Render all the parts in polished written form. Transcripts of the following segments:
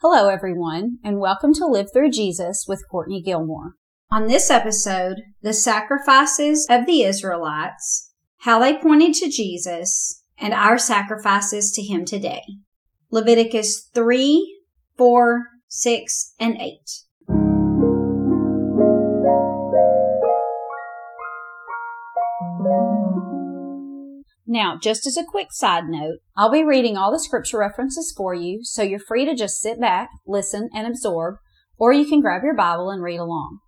Hello, everyone, and welcome to Live Through Jesus with Courtney Gilmore. On this episode, the sacrifices of the Israelites, how they pointed to Jesus, and our sacrifices to him today. Leviticus 3, 4, 6, and 8. Now, just as a quick side note, I'll be reading all the scripture references for you, so you're free to just sit back, listen, and absorb, or you can grab your Bible and read along.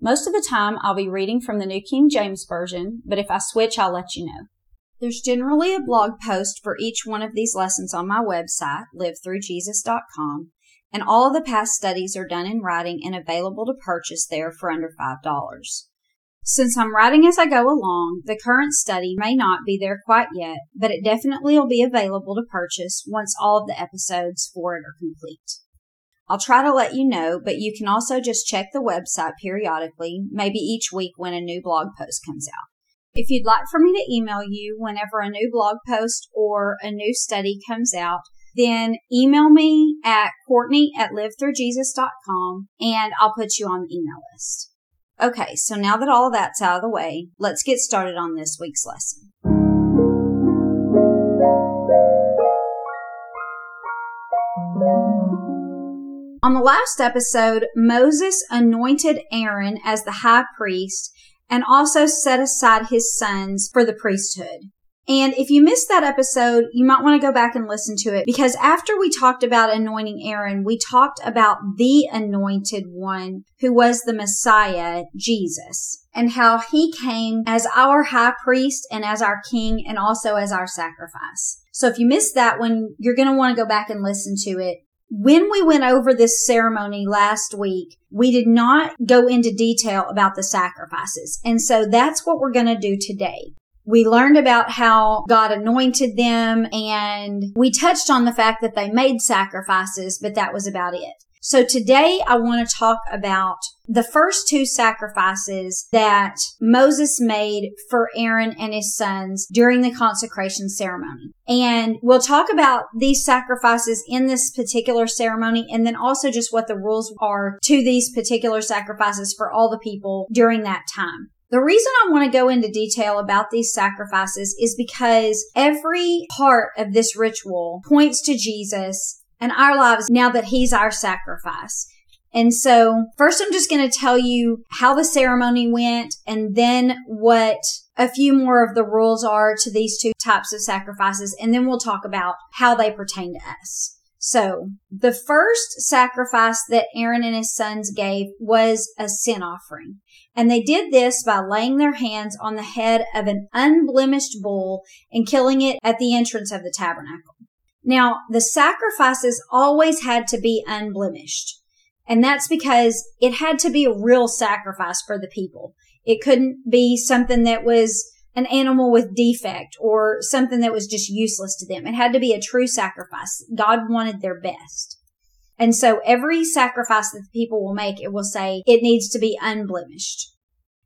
Most of the time, I'll be reading from the New King James Version, but if I switch, I'll let you know. There's generally a blog post for each one of these lessons on my website, LiveThroughJesus.com, and all of the past studies are done in writing and available to purchase there for under $5. Since I'm writing as I go along, the current study may not be there quite yet, but it definitely will be available to purchase once all of the episodes for it are complete. I'll try to let you know, but you can also just check the website periodically, maybe each week when a new blog post comes out. If you'd like for me to email you whenever a new blog post or a new study comes out, then email me at Courtney@livethroughjesus.com and I'll put you on the email list. Okay, so now that all that's out of the way, let's get started on this week's lesson. On the last episode, Moses anointed Aaron as the high priest and also set aside his sons for the priesthood. And if you missed that episode, you might want to go back and listen to it, because after we talked about anointing Aaron, we talked about the anointed one who was the Messiah, Jesus, and how he came as our high priest and as our king and also as our sacrifice. So if you missed that one, you're going to want to go back and listen to it. When we went over this ceremony last week, we did not go into detail about the sacrifices. And so that's what we're going to do today. We learned about how God anointed them, and we touched on the fact that they made sacrifices, but that was about it. So today I want to talk about the first two sacrifices that Moses made for Aaron and his sons during the consecration ceremony. And we'll talk about these sacrifices in this particular ceremony, and then also just what the rules are to these particular sacrifices for all the people during that time. The reason I want to go into detail about these sacrifices is because every part of this ritual points to Jesus and our lives now that he's our sacrifice. And so first I'm just going to tell you how the ceremony went, and then what a few more of the rules are to these two types of sacrifices, and then we'll talk about how they pertain to us. So the first sacrifice that Aaron and his sons gave was a sin offering. And they did this by laying their hands on the head of an unblemished bull and killing it at the entrance of the tabernacle. Now, the sacrifices always had to be unblemished. And that's because it had to be a real sacrifice for the people. It couldn't be something that was an animal with defect or something that was just useless to them. It had to be a true sacrifice. God wanted their best. And so every sacrifice that the people will make, it will say it needs to be unblemished.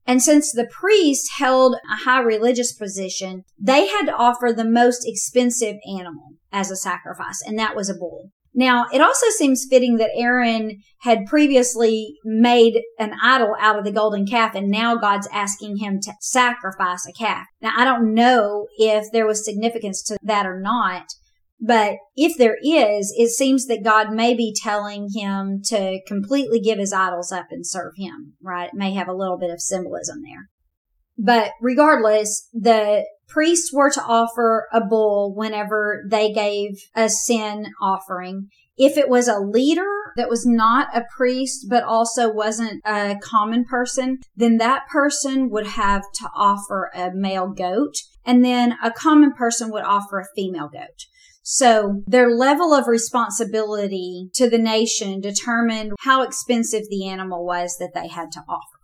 And since the priest held a high religious position, they had to offer the most expensive animal as a sacrifice, and that was a bull. Now, it also seems fitting that Aaron had previously made an idol out of the golden calf, and now God's asking him to sacrifice a calf. Now, I don't know if there was significance to that or not, but if there is, it seems that God may be telling him to completely give his idols up and serve him, right? It may have a little bit of symbolism there. But regardless, the priests were to offer a bull whenever they gave a sin offering. If it was a leader that was not a priest, but also wasn't a common person, then that person would have to offer a male goat, and then a common person would offer a female goat. So their level of responsibility to the nation determined how expensive the animal was that they had to offer.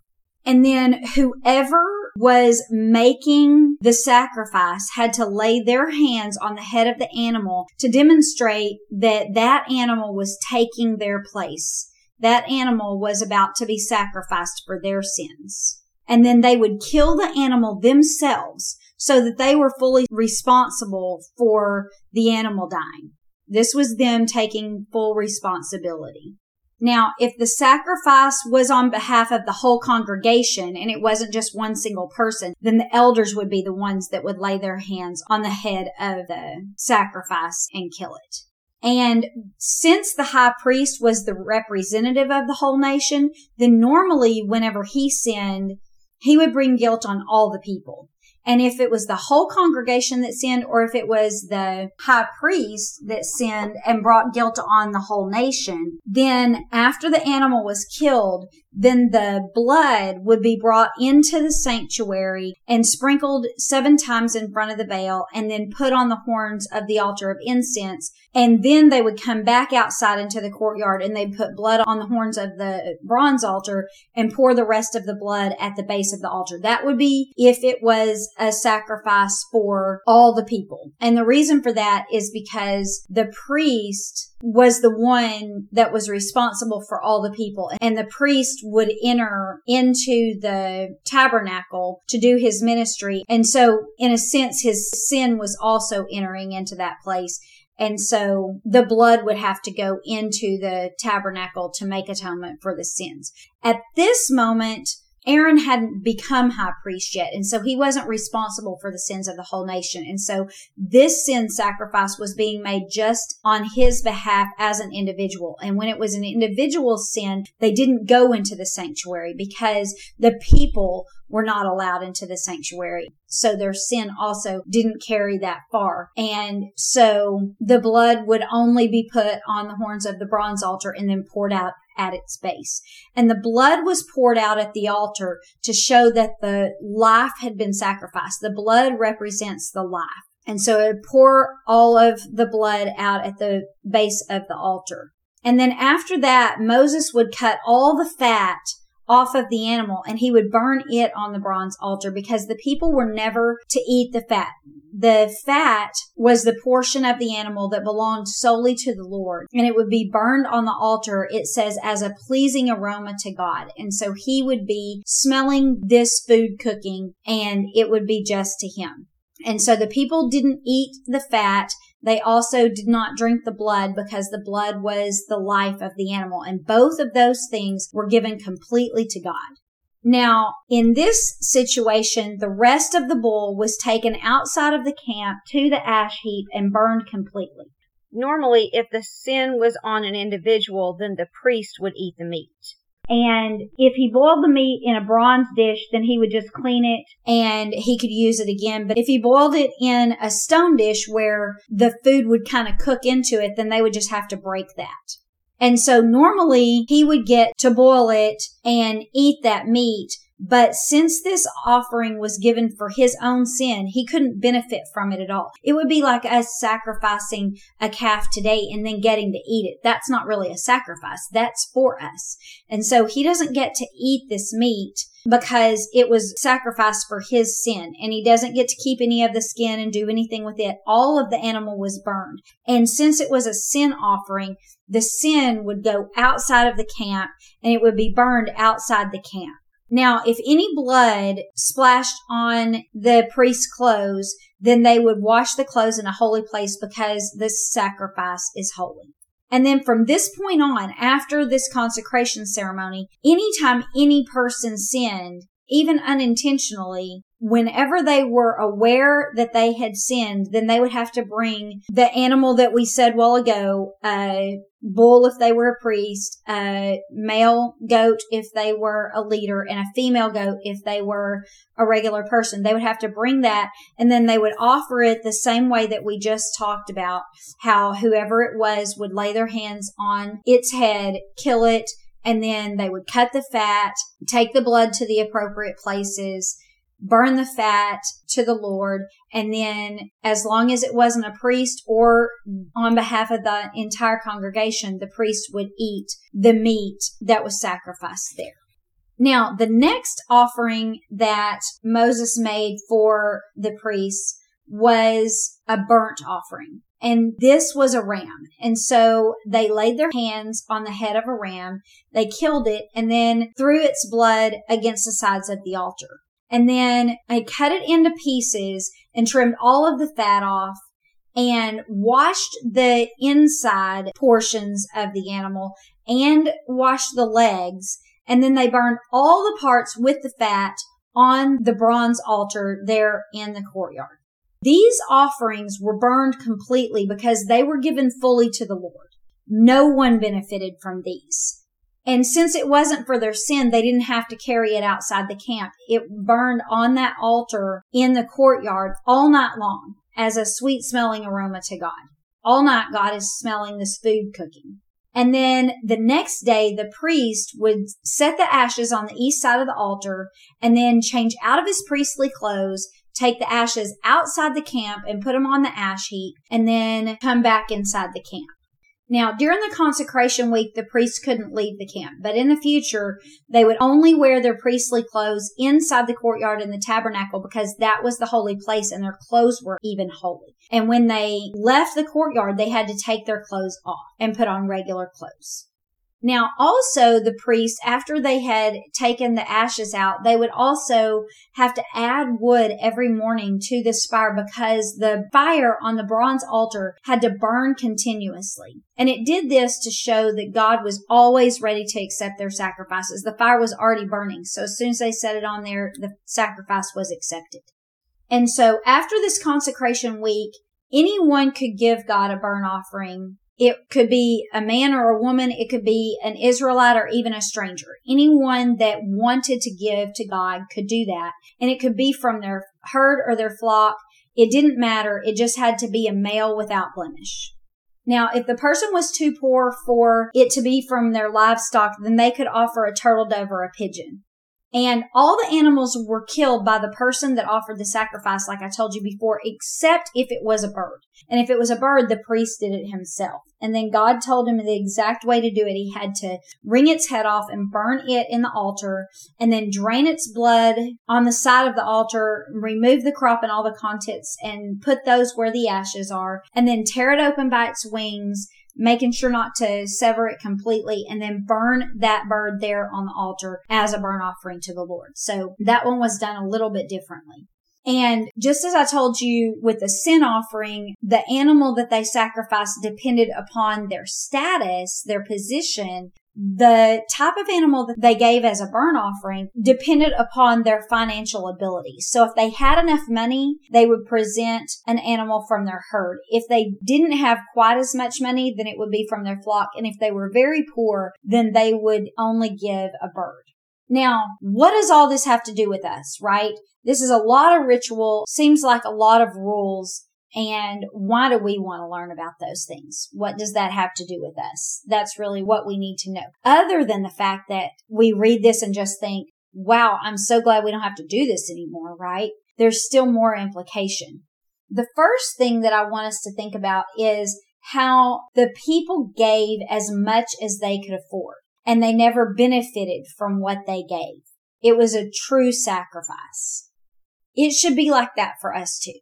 And then whoever was making the sacrifice had to lay their hands on the head of the animal to demonstrate that that animal was taking their place. That animal was about to be sacrificed for their sins. And then they would kill the animal themselves so that they were fully responsible for the animal dying. This was them taking full responsibility. Now, if the sacrifice was on behalf of the whole congregation and it wasn't just one single person, then the elders would be the ones that would lay their hands on the head of the sacrifice and kill it. And since the high priest was the representative of the whole nation, then normally whenever he sinned, he would bring guilt on all the people. And if it was the whole congregation that sinned, or if it was the high priest that sinned and brought guilt on the whole nation, then after the animal was killed, then the blood would be brought into the sanctuary and sprinkled 7 times in front of the veil and then put on the horns of the altar of incense. And then they would come back outside into the courtyard and they'd put blood on the horns of the bronze altar and pour the rest of the blood at the base of the altar. That would be if it was a sacrifice for all the people. And the reason for that is because the priest was the one that was responsible for all the people. And the priest would enter into the tabernacle to do his ministry. And so, in a sense, his sin was also entering into that place. And so the blood would have to go into the tabernacle to make atonement for the sins. At this moment, Aaron hadn't become high priest yet, and so he wasn't responsible for the sins of the whole nation. And so this sin sacrifice was being made just on his behalf as an individual. And when it was an individual sin, they didn't go into the sanctuary because the people were not allowed into the sanctuary. So their sin also didn't carry that far. And so the blood would only be put on the horns of the bronze altar and then poured out at its base. And the blood was poured out at the altar to show that the life had been sacrificed. The blood represents the life. And so it would pour all of the blood out at the base of the altar. And then after that, Moses would cut all the fat off of the animal and he would burn it on the bronze altar because the people were never to eat the fat. The fat was the portion of the animal that belonged solely to the Lord, and it would be burned on the altar, it says, as a pleasing aroma to God. And so he would be smelling this food cooking, and it would be just to him. And so the people didn't eat the fat. They also did not drink the blood because the blood was the life of the animal, and both of those things were given completely to God. Now, in this situation, the rest of the bull was taken outside of the camp to the ash heap and burned completely. Normally, if the sin was on an individual, then the priest would eat the meat. And if he boiled the meat in a bronze dish, then he would just clean it and he could use it again. But if he boiled it in a stone dish where the food would kind of cook into it, then they would just have to break that. And so normally he would get to boil it and eat that meat. But since this offering was given for his own sin, he couldn't benefit from it at all. It would be like us sacrificing a calf today and then getting to eat it. That's not really a sacrifice. That's for us. And so he doesn't get to eat this meat because it was sacrificed for his sin, and he doesn't get to keep any of the skin and do anything with it. All of the animal was burned. And since it was a sin offering, the sin would go outside of the camp and it would be burned outside the camp. Now, if any blood splashed on the priest's clothes, then they would wash the clothes in a holy place because this sacrifice is holy. And then from this point on, after this consecration ceremony, anytime any person sinned, even unintentionally, whenever they were aware that they had sinned, then they would have to bring the animal that we said a while ago, bull if they were a priest, a male goat if they were a leader, and a female goat if they were a regular person. They would have to bring that, and then they would offer it the same way that we just talked about, how whoever it was would lay their hands on its head, kill it, and then they would cut the fat, take the blood to the appropriate places, burn the fat to the Lord, and then as long as it wasn't a priest or on behalf of the entire congregation, the priest would eat the meat that was sacrificed there. Now, the next offering that Moses made for the priests was a burnt offering. And this was a ram. And so they laid their hands on the head of a ram. They killed it and then threw its blood against the sides of the altar. And then they cut it into pieces and trimmed all of the fat off. and washed the inside portions of the animal and washed the legs. And then they burned all the parts with the fat on the bronze altar there in the courtyard. These offerings were burned completely because they were given fully to the Lord. No one benefited from these. And since it wasn't for their sin, they didn't have to carry it outside the camp. It burned on that altar in the courtyard all night long as a sweet-smelling aroma to God. All night God is smelling this food cooking. And then the next day, the priest would set the ashes on the east side of the altar and then change out of his priestly clothes, take the ashes outside the camp and put them on the ash heap, and then come back inside the camp. Now, during the consecration week, the priests couldn't leave the camp, but in the future, they would only wear their priestly clothes inside the courtyard in the tabernacle because that was the holy place and their clothes were even holy. And when they left the courtyard, they had to take their clothes off and put on regular clothes. Now, also the priests, after they had taken the ashes out, they would also have to add wood every morning to this fire because the fire on the bronze altar had to burn continuously. And it did this to show that God was always ready to accept their sacrifices. The fire was already burning, so as soon as they set it on there, the sacrifice was accepted. And so after this consecration week, anyone could give God a burnt offering. It could be a man or a woman. It could be an Israelite or even a stranger. Anyone that wanted to give to God could do that. And it could be from their herd or their flock. It didn't matter. It just had to be a male without blemish. Now, if the person was too poor for it to be from their livestock, then they could offer a turtle dove or a pigeon. And all the animals were killed by the person that offered the sacrifice, like I told you before, except if it was a bird. And if it was a bird, the priest did it himself. And then God told him the exact way to do it. He had to wring its head off and burn it in the altar, and then drain its blood on the side of the altar, remove the crop and all the contents, and put those where the ashes are, and then tear it open by its wings, making sure not to sever it completely, and then burn that bird there on the altar as a burnt offering to the Lord. So that one was done a little bit differently. And just as I told you with the sin offering, the animal that they sacrificed depended upon their status, their position. The type of animal that they gave as a burnt offering depended upon their financial ability. So if they had enough money, they would present an animal from their herd. If they didn't have quite as much money, then it would be from their flock. And if they were very poor, then they would only give a bird. Now, what does all this have to do with us, right? This is a lot of ritual, seems like a lot of rules. And why do we want to learn about those things? What does that have to do with us? That's really what we need to know. Other than the fact that we read this and just think, wow, I'm so glad we don't have to do this anymore, right? There's still more implication. The first thing that I want us to think about is how the people gave as much as they could afford, and they never benefited from what they gave. It was a true sacrifice. It should be like that for us too.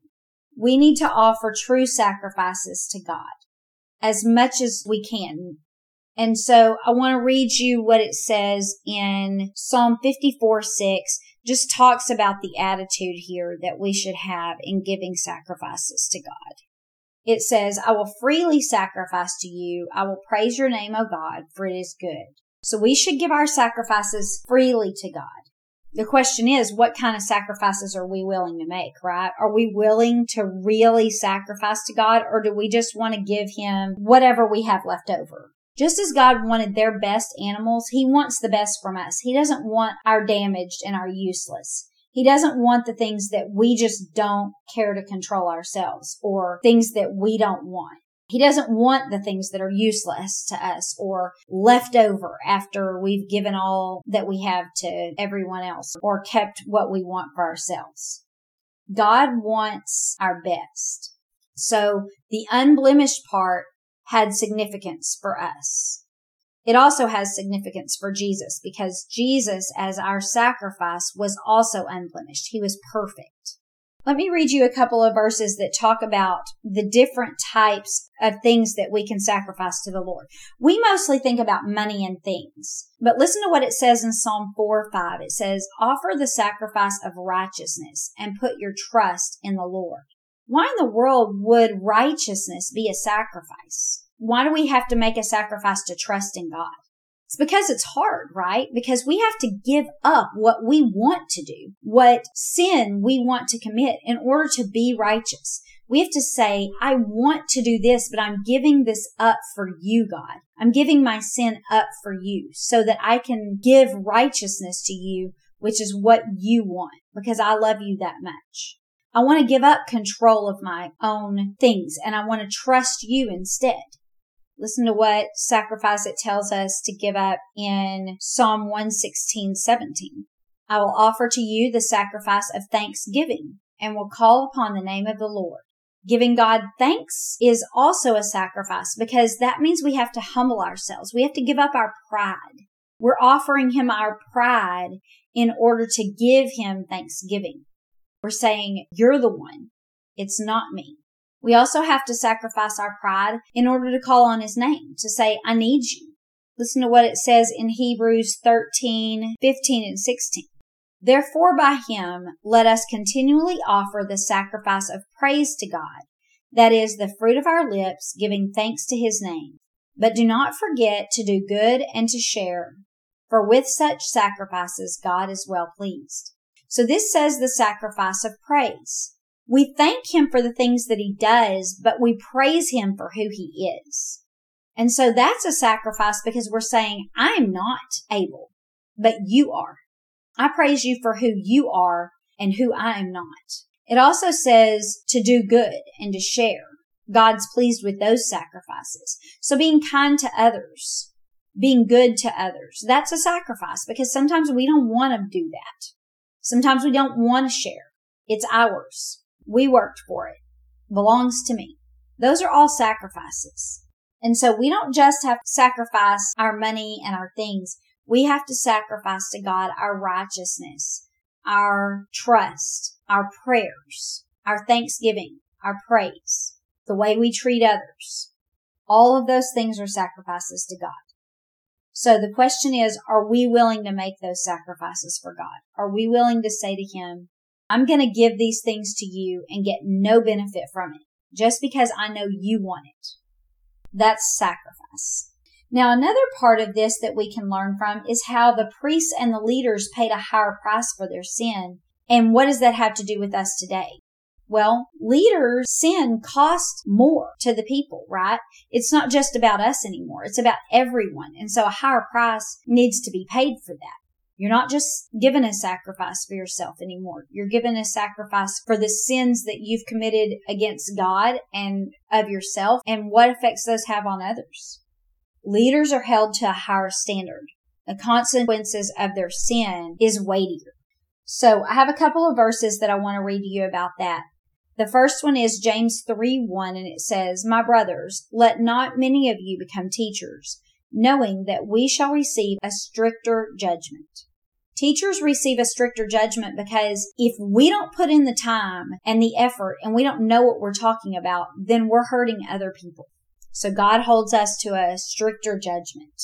We need to offer true sacrifices to God as much as we can. And so I want to read you what it says in Psalm 54:6, just talks about the attitude here that we should have in giving sacrifices to God. It says, I will freely sacrifice to you. I will praise your name, O God, for it is good. So we should give our sacrifices freely to God. The question is, what kind of sacrifices are we willing to make, right? Are we willing to really sacrifice to God, or do we just want to give him whatever we have left over? Just as God wanted their best animals, he wants the best from us. He doesn't want our damaged and our useless. He doesn't want the things that we just don't care to control ourselves, or things that we don't want. He doesn't want the things that are useless to us or left over after we've given all that we have to everyone else or kept what we want for ourselves. God wants our best. So the unblemished part had significance for us. It also has significance for Jesus because Jesus, as our sacrifice, was also unblemished. He was perfect. Let me read you a couple of verses that talk about the different types of things that we can sacrifice to the Lord. We mostly think about money and things, but listen to what it says in Psalm 4:5. It says, offer the sacrifice of righteousness and put your trust in the Lord. why in the world would righteousness be a sacrifice? Why do we have to make a sacrifice to trust in God? It's because it's hard, right? Because we have to give up what we want to do, what sin we want to commit in order to be righteous. We have to say, I want to do this, but I'm giving this up for you, God. I'm giving my sin up for you so that I can give righteousness to you, which is what you want, because I love you that much. I want to give up control of my own things, and I want to trust you instead. Listen to what sacrifice it tells us to give up in Psalm 116:17. I will offer to you the sacrifice of thanksgiving and will call upon the name of the Lord. Giving God thanks is also a sacrifice because that means we have to humble ourselves. We have to give up our pride. We're offering him our pride in order to give him thanksgiving. We're saying, you're the one. It's not me. We also have to sacrifice our pride in order to call on his name, to say, I need you. Listen to what it says in Hebrews 13:15-16. Therefore by him, let us continually offer the sacrifice of praise to God, that is, the fruit of our lips, giving thanks to his name. But do not forget to do good and to share, for with such sacrifices God is well pleased. So this says the sacrifice of praise. We thank him for the things that he does, but we praise him for who he is. And so that's a sacrifice because we're saying, I am not able, but you are. I praise you for who you are and who I am not. It also says to do good and to share. God's pleased with those sacrifices. So being kind to others, being good to others, that's a sacrifice because sometimes we don't want to do that. Sometimes we don't want to share. It's ours. We worked for it. It belongs to me. Those are all sacrifices. And so we don't just have to sacrifice our money and our things. We have to sacrifice to God our righteousness, our trust, our prayers, our thanksgiving, our praise, the way we treat others. All of those things are sacrifices to God. So the question is, are we willing to make those sacrifices for God? Are we willing to say to him, I'm going to give these things to you and get no benefit from it just because I know you want it? That's sacrifice. Now, another part of this that we can learn from is how the priests and the leaders paid a higher price for their sin. And what does that have to do with us today? Well, leaders' sin costs more to the people, right? It's not just about us anymore. It's about everyone. And so a higher price needs to be paid for that. You're not just given a sacrifice for yourself anymore. You're given a sacrifice for the sins that you've committed against God and of yourself and what effects those have on others. Leaders are held to a higher standard. The consequences of their sin is weightier. So I have a couple of verses that I want to read to you about that. The first one is James 3:1, and it says, My brothers, let not many of you become teachers, knowing that we shall receive a stricter judgment. Teachers receive a stricter judgment because if we don't put in the time and the effort and we don't know what we're talking about, then we're hurting other people. So God holds us to a stricter judgment.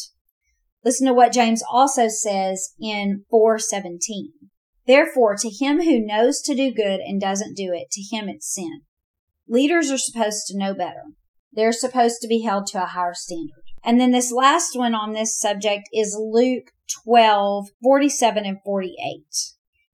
Listen to what James also says in 4:17. Therefore, to him who knows to do good and doesn't do it, to him it's sin. Leaders are supposed to know better. They're supposed to be held to a higher standard. And then this last one on this subject is Luke 12:47-48.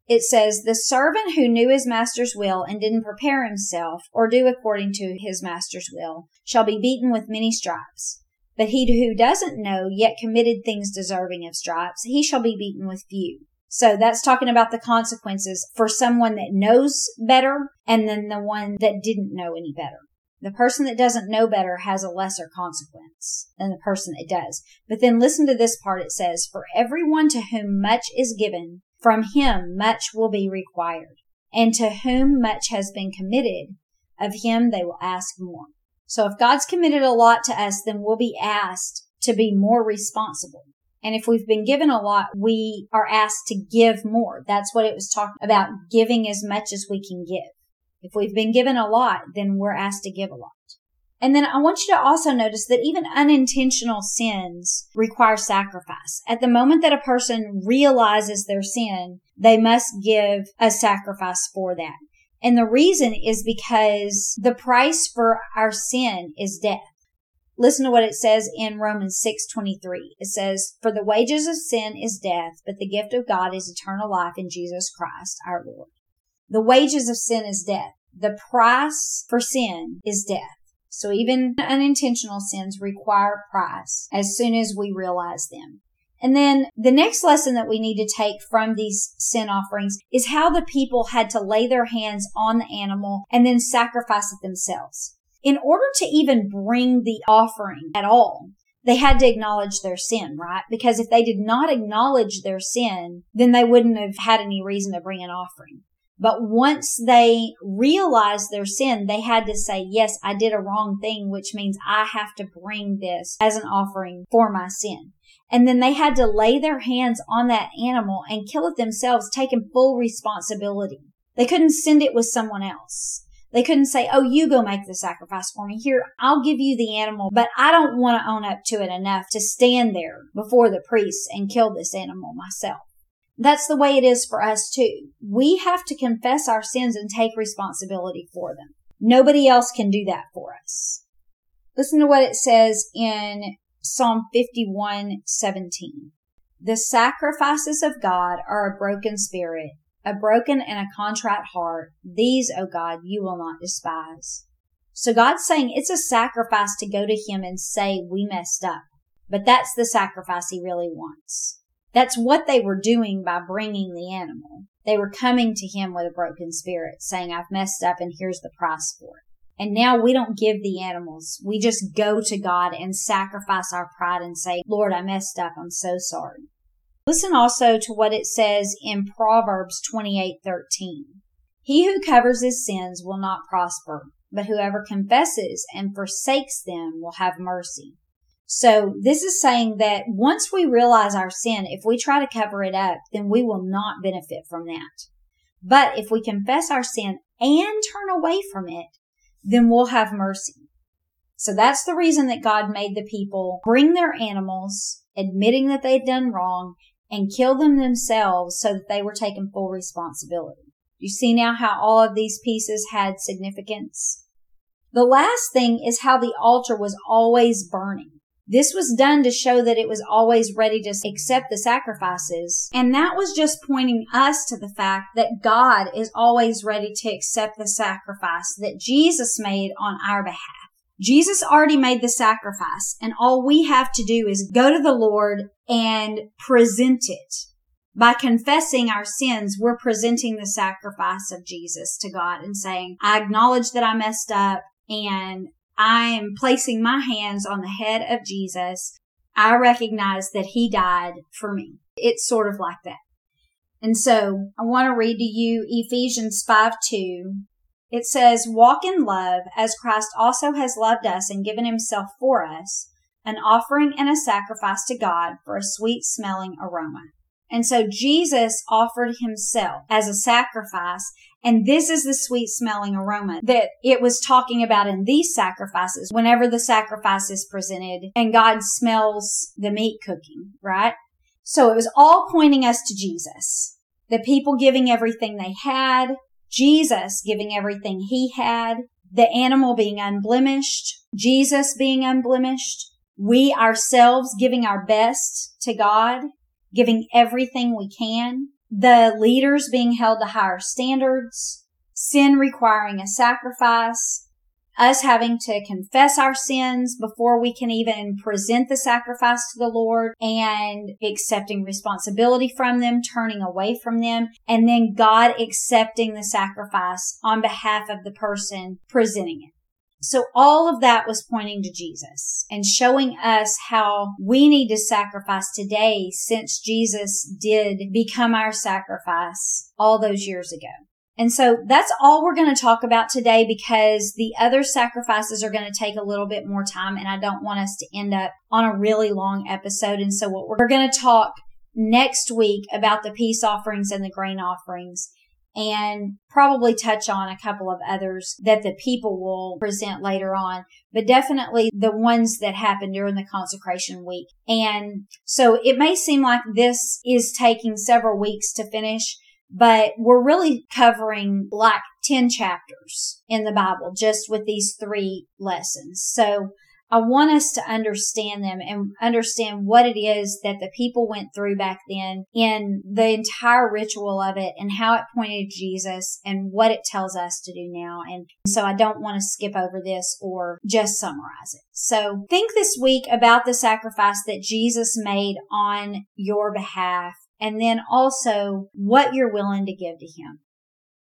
It says, The servant who knew his master's will and didn't prepare himself or do according to his master's will shall be beaten with many stripes. But he who doesn't know yet committed things deserving of stripes, he shall be beaten with few. So that's talking about the consequences for someone that knows better and then the one that didn't know any better. The person that doesn't know better has a lesser consequence than the person that does. But then listen to this part. It says, For everyone to whom much is given, from him much will be required, and to whom much has been committed, of him they will ask more. So if God's committed a lot to us, then we'll be asked to be more responsible. And if we've been given a lot, we are asked to give more. That's what it was talking about, giving as much as we can give. If we've been given a lot, then we're asked to give a lot. And then I want you to also notice that even unintentional sins require sacrifice. At the moment that a person realizes their sin, they must give a sacrifice for that. And the reason is because the price for our sin is death. Listen to what it says in Romans 6:23. It says, "For the wages of sin is death, but the gift of God is eternal life in Jesus Christ our Lord." The wages of sin is death. The price for sin is death. So even unintentional sins require price as soon as we realize them. And then the next lesson that we need to take from these sin offerings is how the people had to lay their hands on the animal and then sacrifice it themselves. In order to even bring the offering at all, they had to acknowledge their sin, right? Because if they did not acknowledge their sin, then they wouldn't have had any reason to bring an offering. But once they realized their sin, they had to say, yes, I did a wrong thing, which means I have to bring this as an offering for my sin. And then they had to lay their hands on that animal and kill it themselves, taking full responsibility. They couldn't send it with someone else. They couldn't say, oh, you go make the sacrifice for me. Here, I'll give you the animal, but I don't want to own up to it enough to stand there before the priest and kill this animal myself. That's the way it is for us too. We have to confess our sins and take responsibility for them. Nobody else can do that for us. Listen to what it says in Psalm 51:17. The sacrifices of God are a broken spirit, a broken and a contrite heart. These, O God, you will not despise. So God's saying it's a sacrifice to go to him and say we messed up, but that's the sacrifice he really wants. That's what they were doing by bringing the animal. They were coming to him with a broken spirit, saying, I've messed up and here's the price for it. And now we don't give the animals. We just go to God and sacrifice our pride and say, Lord, I messed up. I'm so sorry. Listen also to what it says in Proverbs 28:13. He who covers his sins will not prosper, but whoever confesses and forsakes them will have mercy. So this is saying that once we realize our sin, if we try to cover it up, then we will not benefit from that. But if we confess our sin and turn away from it, then we'll have mercy. So that's the reason that God made the people bring their animals, admitting that they'd done wrong, and kill them themselves so that they were taking full responsibility. You see now how all of these pieces had significance? The last thing is how the altar was always burning. This was done to show that it was always ready to accept the sacrifices. And that was just pointing us to the fact that God is always ready to accept the sacrifice that Jesus made on our behalf. Jesus already made the sacrifice, and all we have to do is go to the Lord and present it. By confessing our sins, we're presenting the sacrifice of Jesus to God and saying, I acknowledge that I messed up, and I am placing my hands on the head of Jesus. I recognize that he died for me. It's sort of like that. And so I want to read to you Ephesians 5:2. It says, walk in love as Christ also has loved us and given himself for us, an offering and a sacrifice to God for a sweet smelling aroma. And so Jesus offered himself as a sacrifice. And this is the sweet smelling aroma that it was talking about in these sacrifices. Whenever the sacrifice is presented and God smells the meat cooking, right? So it was all pointing us to Jesus. The people giving everything they had, Jesus giving everything he had, the animal being unblemished, Jesus being unblemished, we ourselves giving our best to God, giving everything we can, the leaders being held to higher standards, sin requiring a sacrifice, us having to confess our sins before we can even present the sacrifice to the Lord, and accepting responsibility from them, turning away from them, and then God accepting the sacrifice on behalf of the person presenting it. So all of that was pointing to Jesus and showing us how we need to sacrifice today, since Jesus did become our sacrifice all those years ago. And so that's all we're going to talk about today, because the other sacrifices are going to take a little bit more time, and I don't want us to end up on a really long episode. And so what we're going to talk next week about the peace offerings and the grain offerings, and probably touch on a couple of others that the people will present later on, but definitely the ones that happened during the consecration week. And so it may seem like this is taking several weeks to finish, But we're really covering like 10 chapters in the Bible just with these three lessons. So I want us to understand them and understand what it is that the people went through back then and the entire ritual of it and how it pointed to Jesus and what it tells us to do now. And so I don't want to skip over this or just summarize it. So think this week about the sacrifice that Jesus made on your behalf, and then also what you're willing to give to him.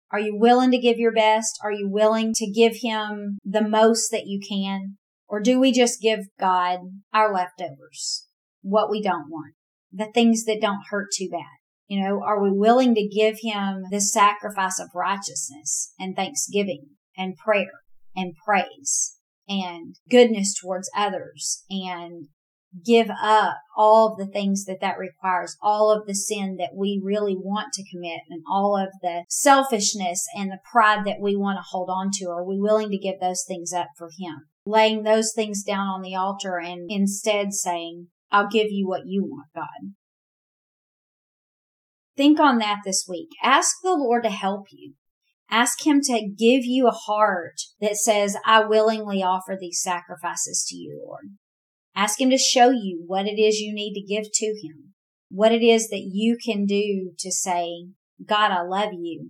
Are you willing to give your best? Are you willing to give him the most that you can? Or do we just give God our leftovers, what we don't want, the things that don't hurt too bad? You know, are we willing to give him the sacrifice of righteousness and thanksgiving and prayer and praise and goodness towards others and give up all of the things that that requires, all of the sin that we really want to commit and all of the selfishness and the pride that we want to hold on to? Are we willing to give those things up for him? Laying those things down on the altar and instead saying, I'll give you what you want, God. Think on that this week. Ask the Lord to help you. Ask him to give you a heart that says, I willingly offer these sacrifices to you, Lord. Ask him to show you what it is you need to give to him, what it is that you can do to say, God, I love you,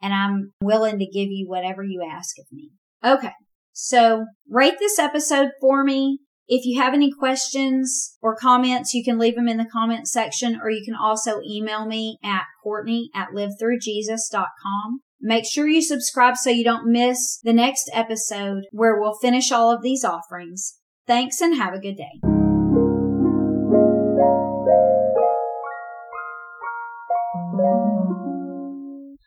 and I'm willing to give you whatever you ask of me. Okay, so rate this episode for me. If you have any questions or comments, you can leave them in the comment section, or you can also email me at Courtney@LiveThroughJesus.com. Make sure you subscribe so you don't miss the next episode where we'll finish all of these offerings. Thanks and have a good day.